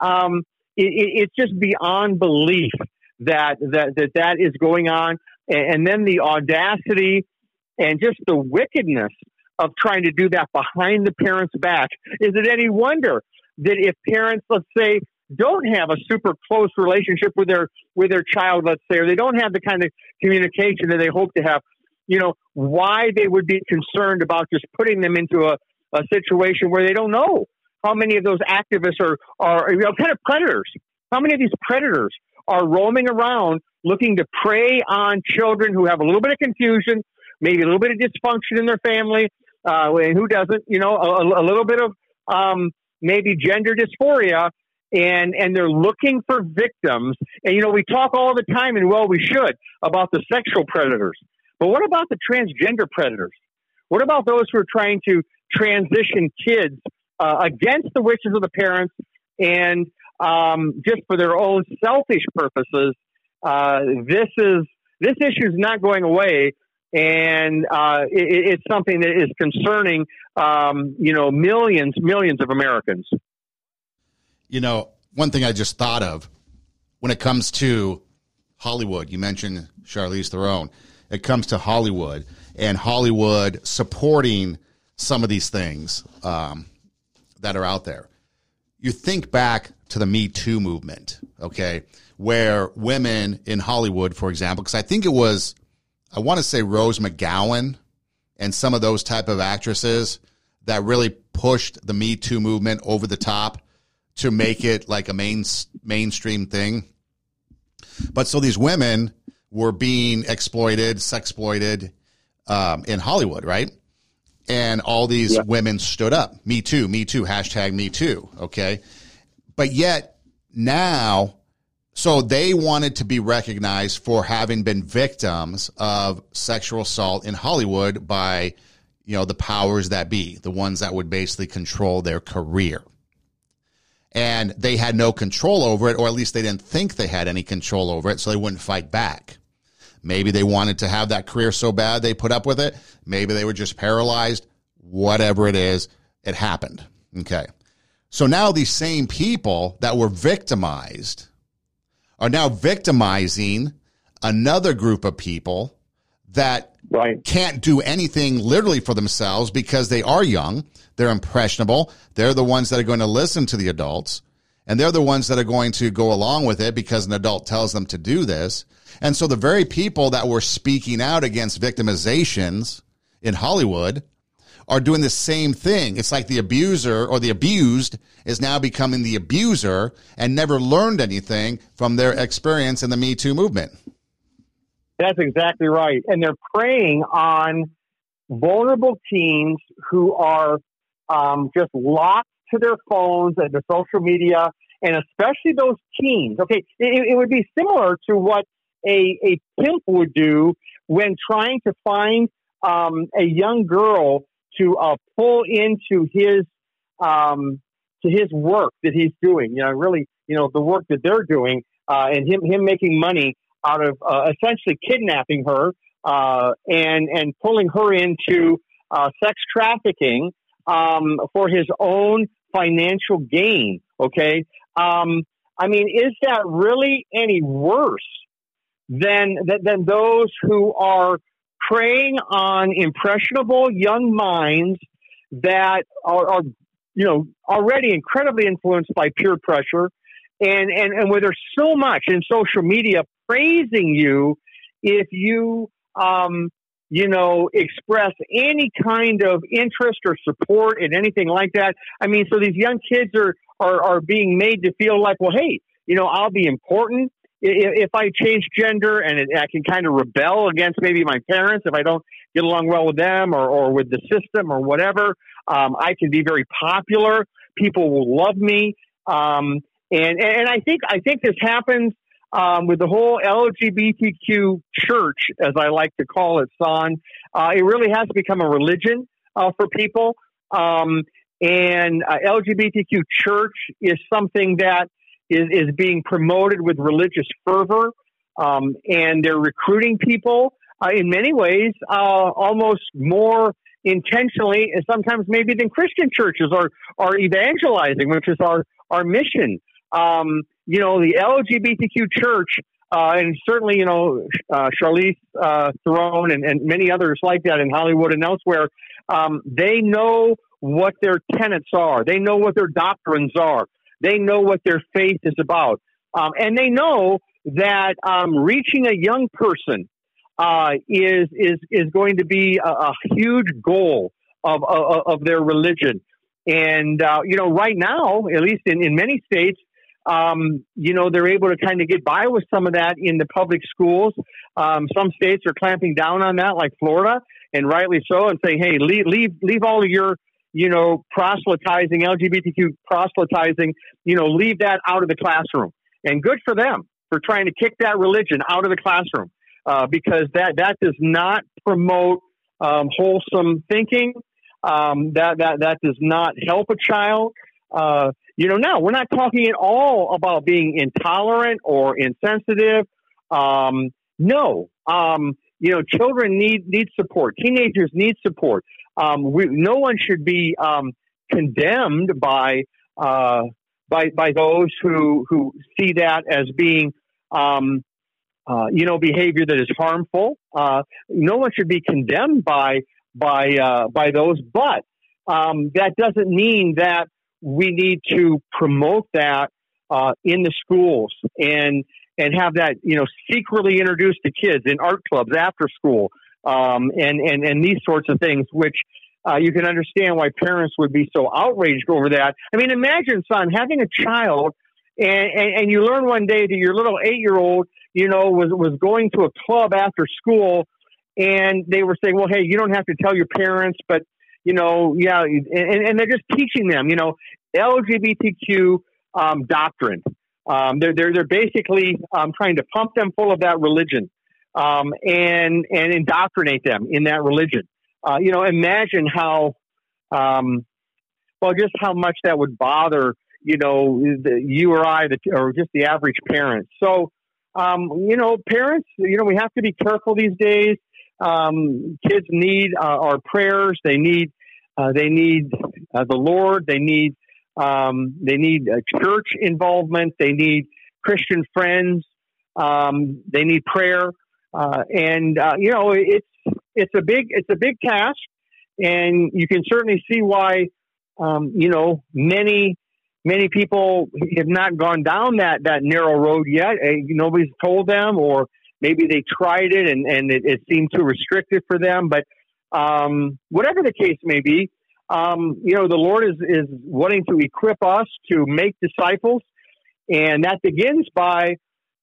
Um, it, it, it's just beyond belief that that, that that is going on. And, and then the audacity and just the wickedness of trying to do that behind the parents' back. Is it any wonder that if parents, let's say, don't have a super close relationship with their with their child, let's say, or they don't have the kind of communication that they hope to have, you know, why they would be concerned about just putting them into a, a situation where they don't know how many of those activists are, are, you know, kind of predators. How many of these predators are roaming around looking to prey on children who have a little bit of confusion, maybe a little bit of dysfunction in their family, uh, and who doesn't, you know, a, a little bit of um, maybe gender dysphoria, and, and they're looking for victims. And, you know, we talk all the time, and well, we should, about the sexual predators. But what about the transgender predators? What about those who are trying to transition kids uh, against the wishes of the parents and um, just for their own selfish purposes? Uh, this is this issue is not going away, and uh, it, it's something that is concerning, um, you know, millions, millions of Americans. You know, one thing I just thought of when it comes to Hollywood, you mentioned Charlize Theron. It comes to Hollywood and Hollywood supporting some of these things um, that are out there. You think back to the Me Too movement, okay, where women in Hollywood, for example, because I think it was, I want to say Rose McGowan and some of those type of actresses that really pushed the Me Too movement over the top to make it like a main mainstream thing. But so these women were being exploited, sexploited um, in Hollywood, right? And all these yeah. women stood up. Me too, me too, hashtag me too, okay? But yet now, so they wanted to be recognized for having been victims of sexual assault in Hollywood by, you know, the powers that be, the ones that would basically control their career. And they had no control over it, or at least they didn't think they had any control over it, so they wouldn't fight back. Maybe they wanted to have that career so bad they put up with it. Maybe they were just paralyzed. Whatever it is, it happened. Okay. So now these same people that were victimized are now victimizing another group of people that right. can't do anything literally for themselves because they are young, they're impressionable, they're the ones that are going to listen to the adults, and they're the ones that are going to go along with it because an adult tells them to do this. And so the very people that were speaking out against victimizations in Hollywood are doing the same thing. It's like the abuser or the abused is now becoming the abuser and never learned anything from their experience in the Me Too movement. That's exactly right. And they're preying on vulnerable teens who are um, just locked to their phones and their social media, and especially those teens. Okay, it, it would be similar to what a, a pimp would do when trying to find um, a young girl to uh, pull into his um, to his work that he's doing. You know, really, you know, the work that they're doing uh, and him him making money out of uh, essentially kidnapping her uh, and and pulling her into uh, sex trafficking um, for his own financial gain. Okay, um, I mean, is that really any worse than than those who are preying on impressionable young minds that are, are you know already incredibly influenced by peer pressure, and and and where there's so much in social media praising you if you, um, you know, express any kind of interest or support in anything like that. I mean, so these young kids are, are, are being made to feel like, well, hey, you know, I'll be important if, if I change gender, and it, I can kind of rebel against maybe my parents if I don't get along well with them or, or with the system or whatever. Um, I can be very popular. People will love me. Um, and, and I think, I think this happens Um, with the whole L G B T Q church, as I like to call it, Sonn. Uh, it really has become a religion uh, for people. Um, and uh, L G B T Q church is something that is, is being promoted with religious fervor. Um, and they're recruiting people uh, in many ways, uh, almost more intentionally, and sometimes maybe than Christian churches are, are evangelizing, which is our, our mission. Um, you know, the L G B T Q church Uh, and certainly, you know, uh, Charlize uh, Theron and, and many others like that in Hollywood and elsewhere, um, they know what their tenets are. They know what their doctrines are. They know what their faith is about. Um, and they know that um, reaching a young person uh, is, is, is going to be a, a huge goal of, of, of their religion. And, uh, you know, right now, at least in, in many states, Um, you know, they're able to kind of get by with some of that in the public schools. Um, some states are clamping down on that, like Florida, and rightly so, and saying, hey, leave, leave, leave all of your, you know, proselytizing, L G B T Q proselytizing, you know, leave that out of the classroom. And good for them for trying to kick that religion out of the classroom, uh, because that, that does not promote um, wholesome thinking. Um, that, that, that does not help a child. Uh, you know, now we're not talking at all about being intolerant or insensitive. Um, no, um, you know, children need, need support. Teenagers need support. Um, we, no one should be, um, condemned by, uh, by, by those who, who see that as being, um, uh, you know, behavior that is harmful. Uh, no one should be condemned by, by, uh, by those, but, um, that doesn't mean that we need to promote that uh, in the schools and and have that, you know, secretly introduced to kids in art clubs after school um, and, and, and these sorts of things, which uh, you can understand why parents would be so outraged over that. I mean, imagine, son, having a child and, and, and you learn one day that your little eight-year-old, you know, was, was going to a club after school and they were saying, well, hey, you don't have to tell your parents, but you know, yeah, and, and they're just teaching them, you know, L G B T Q um, doctrine. Um, they're they're they're basically um, trying to pump them full of that religion um, and and indoctrinate them in that religion. Uh, you know, imagine how, um, well, just how much that would bother, you know, the, you or I, the, or just the average parent. So, um, you know, parents, you know, we have to be careful these days. Um, kids need uh, our prayers. They need, uh, they need uh, the Lord. They need, um, they need uh, church involvement. They need Christian friends. Um, they need prayer. Uh, and uh, you know, it's it's a big it's a big task. And you can certainly see why, um, you know, many many people have not gone down that that narrow road yet. Uh, nobody's told them or. Maybe they tried it and, and it, it seemed too restrictive for them. But um, whatever the case may be, um, you know, the Lord is, is wanting to equip us to make disciples. And that begins by,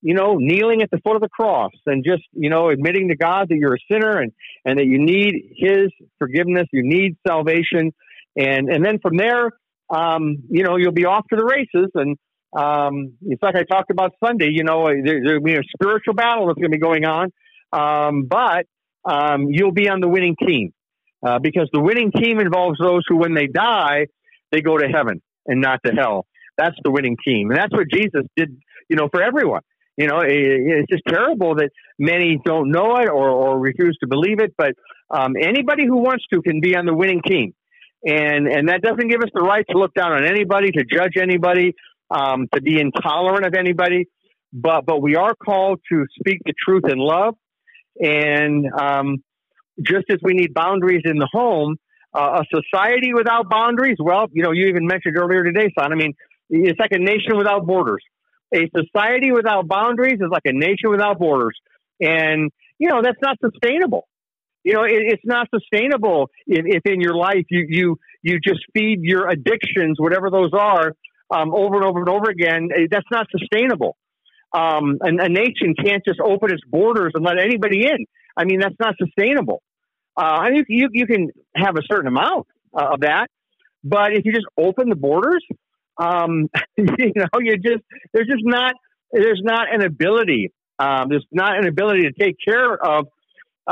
you know, kneeling at the foot of the cross and just, you know, admitting to God that you're a sinner and, and that you need his forgiveness. You need salvation. And, and then from there, um, you know, you'll be off to the races and, Um, it's like I talked about Sunday, you know, there, there'll be a spiritual battle that's going to be going on. Um, but, um, you'll be on the winning team, uh, because the winning team involves those who, when they die, they go to heaven and not to hell. That's the winning team. And that's what Jesus did, you know, for everyone. You know, it, it's just terrible that many don't know it or, or refuse to believe it. But, um, anybody who wants to can be on the winning team. And, and that doesn't give us the right to look down on anybody, to judge anybody. Um, to be intolerant of anybody, but but we are called to speak the truth in love, and um, just as we need boundaries in the home, uh, a society without boundaries. Well, you know, you even mentioned earlier today, Son. I mean, it's like a nation without borders. A society without boundaries is like a nation without borders, and you know that's not sustainable. You know, it, it's not sustainable if, if in your life you you you just feed your addictions, whatever those are. Um, over and over and over again, that's not sustainable. Um, and a nation can't just open its borders and let anybody in. I mean, that's not sustainable. Uh, I mean, you, you can have a certain amount uh, of that, but if you just open the borders, um, you know, you just there's just not there's not an ability um, there's not an ability to take care of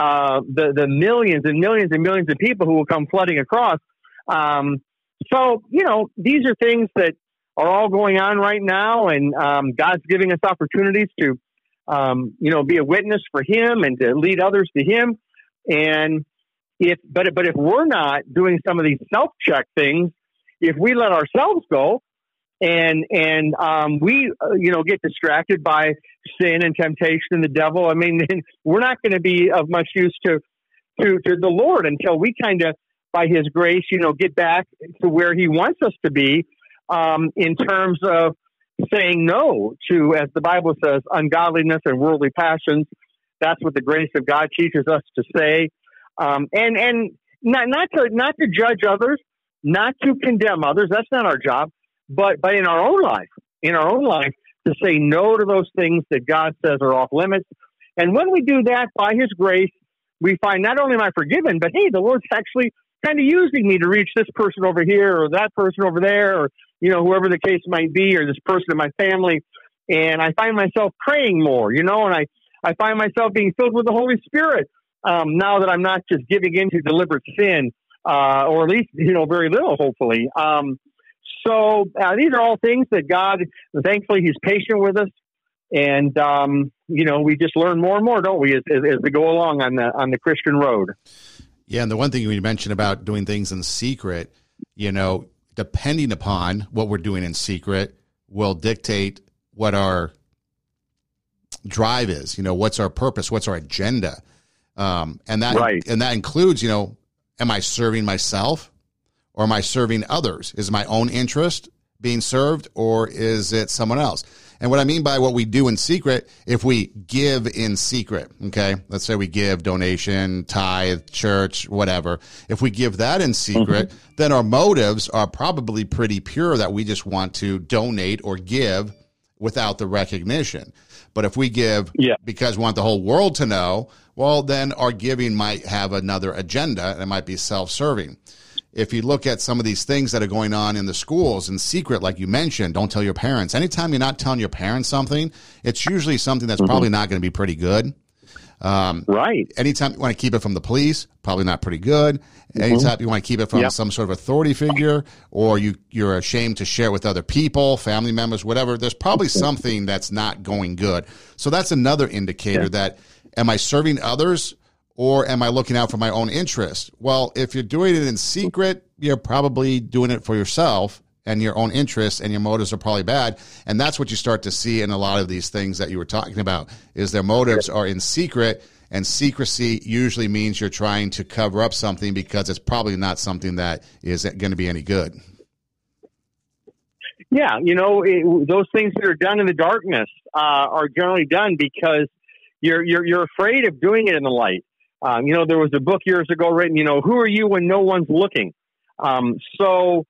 uh, the the millions and millions and millions of people who will come flooding across. Um, so you know, these are things that. Are all going on right now, and um, God's giving us opportunities to, um, you know, be a witness for Him and to lead others to Him. And if, but but if we're not doing some of these self-check things, if we let ourselves go, and and um, we uh, you know get distracted by sin and temptation and the devil. I mean, we're not going to be of much use to to to the Lord until we kind of, by His grace, you know, get back to where He wants us to be um, in terms of saying no to, as the Bible says, ungodliness and worldly passions. That's what the grace of God teaches us to say, um, and and not not to not to judge others, not to condemn others. That's not our job. But but in our own life, in our own life, to say no to those things that God says are off limits. And when we do that, by His grace, we find not only am I forgiven, but hey, the Lord's actually kind of using me to reach this person over here or that person over there, or you know whoever the case might be, or this person in my family. And I find myself praying more, you know, and I. I find myself being filled with the Holy Spirit um, now that I'm not just giving in to deliberate sin, uh, or at least, you know, very little, hopefully. Um, so uh, these are all things that God, thankfully, He's patient with us. And, um, you know, we just learn more and more, don't we, as, as, as we go along on the, on the Christian road. Yeah, and the one thing you mentioned about doing things in secret, you know, depending upon what we're doing in secret will dictate what our drive is, you know, what's our purpose, what's our agenda, um, and that right. and that includes, you know, am I serving myself, or am I serving others? Is my own interest being served, or is it someone else? And what I mean by what we do in secret, if we give in secret, okay, let's say we give donation, tithe, church, whatever. If we give that in secret, mm-hmm. then our motives are probably pretty pure that we just want to donate or give without the recognition. But if we give yeah. because we want the whole world to know, well, then our giving might have another agenda, and it might be self-serving. If you look at some of these things that are going on in the schools in secret, like you mentioned, don't tell your parents. Anytime you're not telling your parents something, it's usually something that's mm-hmm. probably not going to be pretty good. Um, right. Anytime you want to keep it from the police, probably not pretty good. Anytime mm-hmm. you want to keep it from yep. some sort of authority figure, or you, you're ashamed to share with other people, family members, whatever, there's probably something that's not going good. So that's another indicator yeah. that, am I serving others, or am I looking out for my own interest? Well, if you're doing it in secret, you're probably doing it for yourself and your own interests, and your motives are probably bad. And that's what you start to see in a lot of these things that you were talking about, is their motives are in secret, and secrecy usually means you're trying to cover up something because it's probably not something that is going to be any good. Yeah, you know, it, those things that are done in the darkness uh, are generally done because you're, you're, you're afraid of doing it in the light. Um, you know, there was a book years ago written, you know, who are you when no one's looking? Um, so...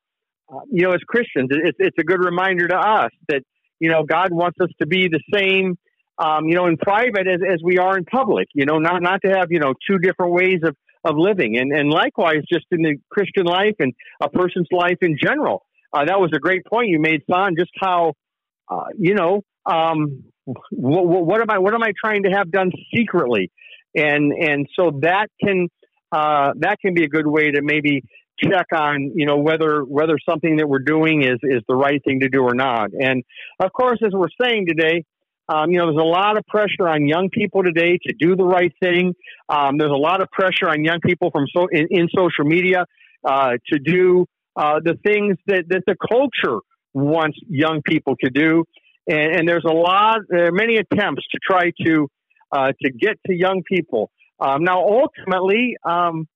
You know, as Christians, it's, it's a good reminder to us that, you know, God wants us to be the same, um, you know, in private as, as we are in public, you know, not not to have, you know, two different ways of, of living. And, and likewise, just in the Christian life and a person's life in general. Uh, that was a great point you made, Sonn, just how, uh, you know, um, what, what am I what am I trying to have done secretly? And and so that can uh, that can be a good way to maybe check on, you know, whether whether something that we're doing is, is the right thing to do or not. And, of course, as we're saying today, um, you know, there's a lot of pressure on young people today to do the right thing. Um, there's a lot of pressure on young people from so, in, in social media uh, to do uh, the things that, that the culture wants young people to do. And, and there's a lot, there are many attempts to try to, uh, to get to young people. Um, now, ultimately, um,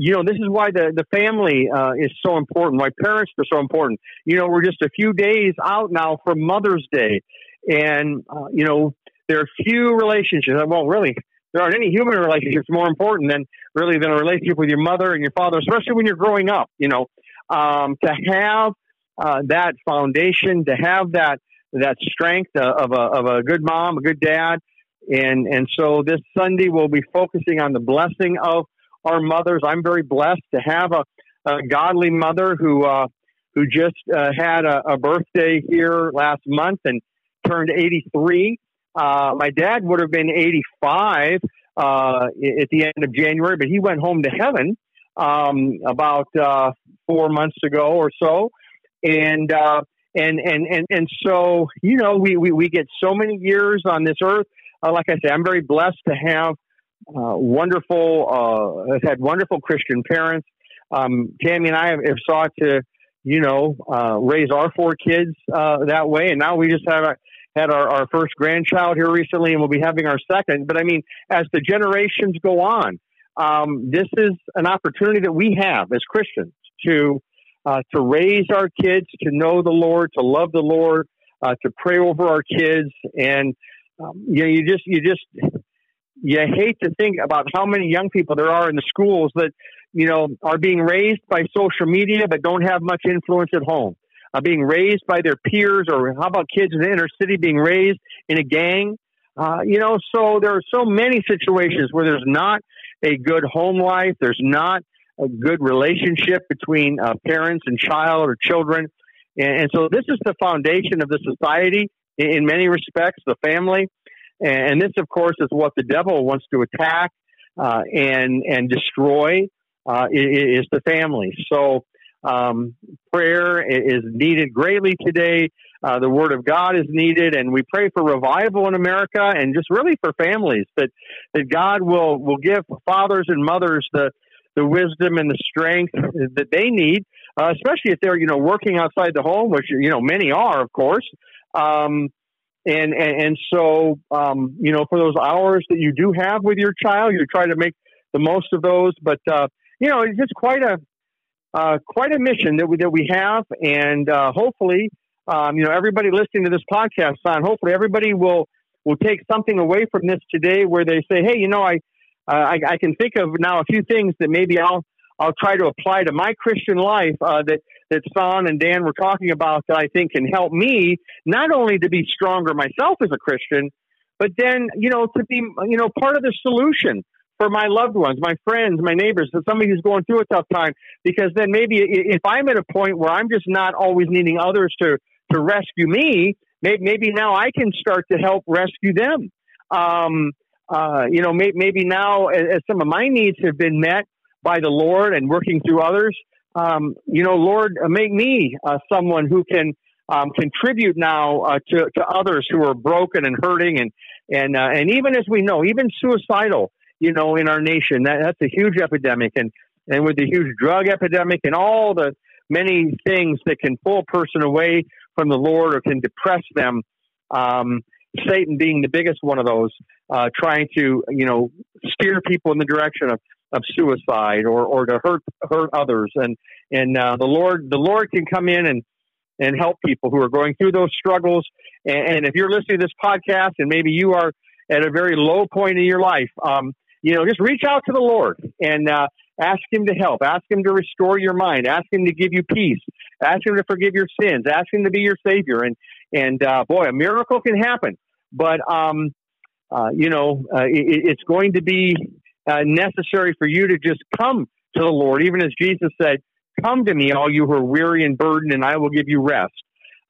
you know, this is why the, the family uh, is so important, why parents are so important. You know, we're just a few days out now from Mother's Day. And, uh, you know, there are few relationships. Well, really, there aren't any human relationships more important than really than a relationship with your mother and your father, especially when you're growing up, you know, um, to have uh, that foundation, to have that that strength of a, of a good mom, a good dad. And, and so this Sunday we'll be focusing on the blessing of our mothers. I'm very blessed to have a, a godly mother who uh, who just uh, had a, a birthday here last month and turned eighty-three. Uh, my dad would have been eighty-five uh, at the end of January, but he went home to heaven um, about uh, four months ago or so. And uh, and and and and so you know we we, we get so many years on this earth. Uh, like I said, I'm very blessed to have. Uh, wonderful, uh, I've had wonderful Christian parents. Um, Tammy and I have, have sought to, you know, uh, raise our four kids uh, that way. And now we just had our, had our, our first grandchild here recently, and we'll be having our second. But I mean, as the generations go on, um, this is an opportunity that we have as Christians to uh, to raise our kids, to know the Lord, to love the Lord, uh, to pray over our kids. And um, you know, you just, you just, you hate to think about how many young people there are in the schools that, you know, are being raised by social media, but don't have much influence at home, uh, being raised by their peers, or how about kids in the inner city being raised in a gang? Uh, you know, so there are so many situations where there's not a good home life. There's not a good relationship between uh, parents and child or children. And, and so this is the foundation of the society in, in many respects, the family. And, and this, of course, is what the devil wants to attack uh, and, and destroy. Uh, is the family. So um, prayer is needed greatly today. Uh, the Word of God is needed, and we pray for revival in America, and just really for families, that, that God will, will give fathers and mothers the, the wisdom and the strength that they need, uh, especially if they're, you know, working outside the home, which, you know, many are, of course. Um, and, and, and so, um, you know, for those hours that you do have with your child, you try to make the most of those, but, uh, you know, it's just quite a uh, quite a mission that we that we have, and uh, hopefully, um, you know, everybody listening to this podcast, Sonn, hopefully everybody will will take something away from this today, where they say, hey, you know, I, uh, I I can think of now a few things that maybe I'll I'll try to apply to my Christian life uh, that that Sonn and Dan were talking about, that I think can help me not only to be stronger myself as a Christian, but then, you know, to be, you know, part of the solution for my loved ones, my friends, my neighbors, for somebody who's going through a tough time. Because then maybe if I'm at a point where I'm just not always needing others to, to rescue me, maybe, maybe now I can start to help rescue them. Um, uh, you know, maybe, maybe now as, as some of my needs have been met by the Lord and working through others, um, you know, Lord, make me uh, someone who can um, contribute now uh, to, to others who are broken and hurting. And, and, uh, and even as we know, even suicidal, you know, in our nation, that, that's a huge epidemic. And, and with the huge drug epidemic and all the many things that can pull a person away from the Lord or can depress them, um, Satan being the biggest one of those, uh, trying to, you know, steer people in the direction of, of suicide or, or to hurt, hurt others. And, and, uh, the Lord, the Lord can come in and, and help people who are going through those struggles. And, and if you're listening to this podcast and maybe you are at a very low point in your life, um, you know, just reach out to the Lord and uh, ask Him to help. Ask Him to restore your mind. Ask Him to give you peace. Ask Him to forgive your sins. Ask Him to be your Savior. And and uh, boy, a miracle can happen. But um, uh, you know, uh, it, it's going to be uh, necessary for you to just come to the Lord, even as Jesus said, "Come to me, all you who are weary and burdened, and I will give you rest."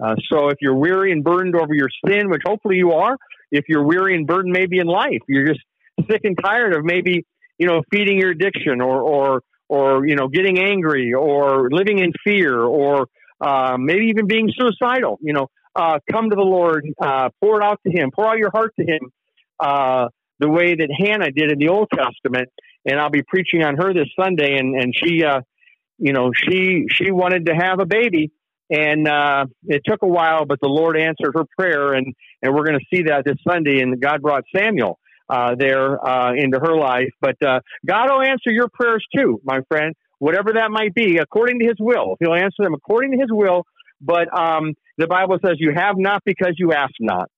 Uh, so, if you're weary and burdened over your sin, which hopefully you are, if you're weary and burdened maybe in life, you're just sick and tired of maybe, you know, feeding your addiction or, or, or, you know, getting angry or living in fear or uh, maybe even being suicidal, you know, uh, come to the Lord, uh, pour it out to Him, pour out your heart to Him, uh, the way that Hannah did in the Old Testament. And I'll be preaching on her this Sunday. And, and she, uh, you know, she, she wanted to have a baby. And uh, it took a while, but the Lord answered her prayer, and, and we're going to see that this Sunday. And God brought Samuel uh, there uh, into her life. But uh, God will answer your prayers too, my friend, whatever that might be, according to His will. He'll answer them according to His will. But um, the Bible says, "You have not because you ask not."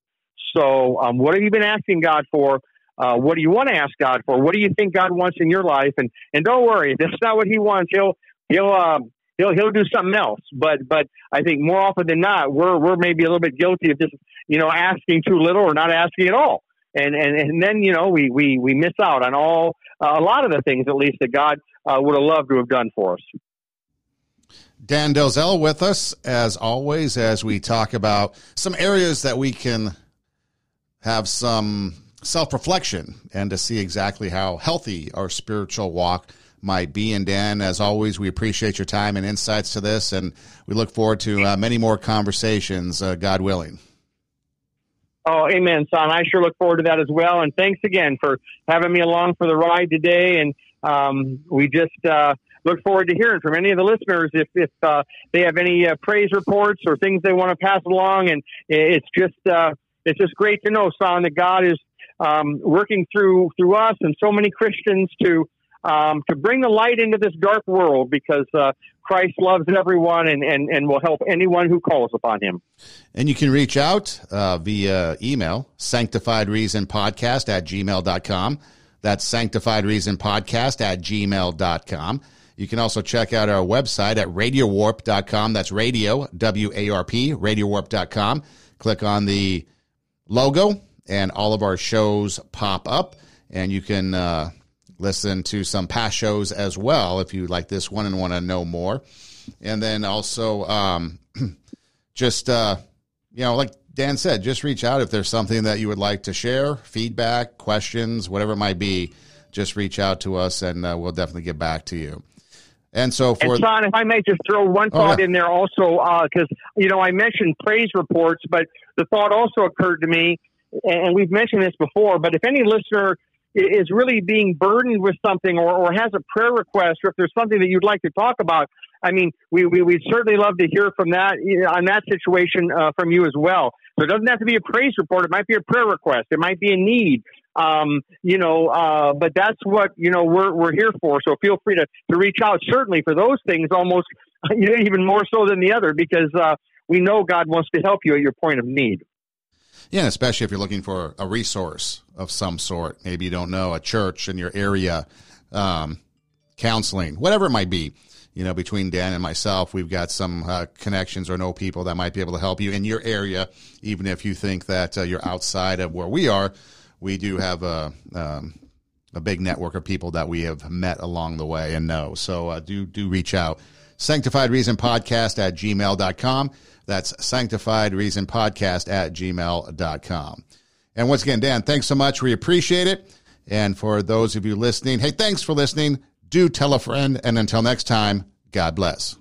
So, um, what have you been asking God for? Uh, what do you want to ask God for? What do you think God wants in your life? And and don't worry, if that's not what He wants, He'll He'll. Uh, He'll, he'll do something else. But, but I think more often than not, we're, we're maybe a little bit guilty of just, you know, asking too little or not asking at all. And, and, and then, you know, we, we, we miss out on all, uh, a lot of the things, at least, that God uh, would have loved to have done for us. Dan Delzell with us, as always, as we talk about some areas that we can have some self-reflection and to see exactly how healthy our spiritual walk might be. And Dan, as always, we appreciate your time and insights to this, and we look forward to uh, many more conversations, uh, God willing. Oh, amen, Sonn. I sure look forward to that as well. And thanks again for having me along for the ride today. And um, we just, uh, look forward to hearing from any of the listeners if, if uh, they have any uh, praise reports or things they want to pass along. And it's just uh, it's just great to know, Sonn, that God is um, working through through us and so many Christians to um, to bring the light into this dark world, because uh, Christ loves everyone and, and, and will help anyone who calls upon him. And you can reach out uh, via email, sanctifiedreasonpodcast at gmail dot com. That's sanctifiedreasonpodcast at gmail dot com. You can also check out our website at radio warp dot com. That's radio, W A R P, radio warp dot com. Click on the logo, and all of our shows pop up. And you can uh, listen to some past shows as well if you like this one and want to know more. And then also um, just, uh, you know, like Dan said, just reach out if there's something that you would like to share, feedback, questions, whatever it might be. Just reach out to us, and uh, we'll definitely get back to you. And so for and Sonn, if I may just throw one thought oh, yeah. in there also, because, uh, you know, I mentioned praise reports, but the thought also occurred to me, and we've mentioned this before, but if any listener is really being burdened with something or, or has a prayer request, or if there's something that you'd like to talk about, I mean, we, we, we'd certainly love to hear from that on that situation uh, from you as well. So it doesn't have to be a praise report. It might be a prayer request. It might be a need, um, you know, uh, but that's what, you know, we're, we're here for. So feel free to, to reach out, certainly for those things, almost even more so than the other, because uh, we know God wants to help you at your point of need. Yeah, especially if you're looking for a resource of some sort. Maybe you don't know, a church in your area, um, counseling, whatever it might be. You know, between Dan and myself, we've got some uh, connections or know people that might be able to help you in your area, even if you think that uh, you're outside of where we are. We do have a um, a big network of people that we have met along the way and know. So uh, do do reach out. sanctified reason podcast at gmail dot com. That's sanctified reason podcast at gmail dot com. And once again, Dan, thanks so much. We appreciate it. And for those of you listening, hey, thanks for listening. Do tell a friend, and until next time, God bless.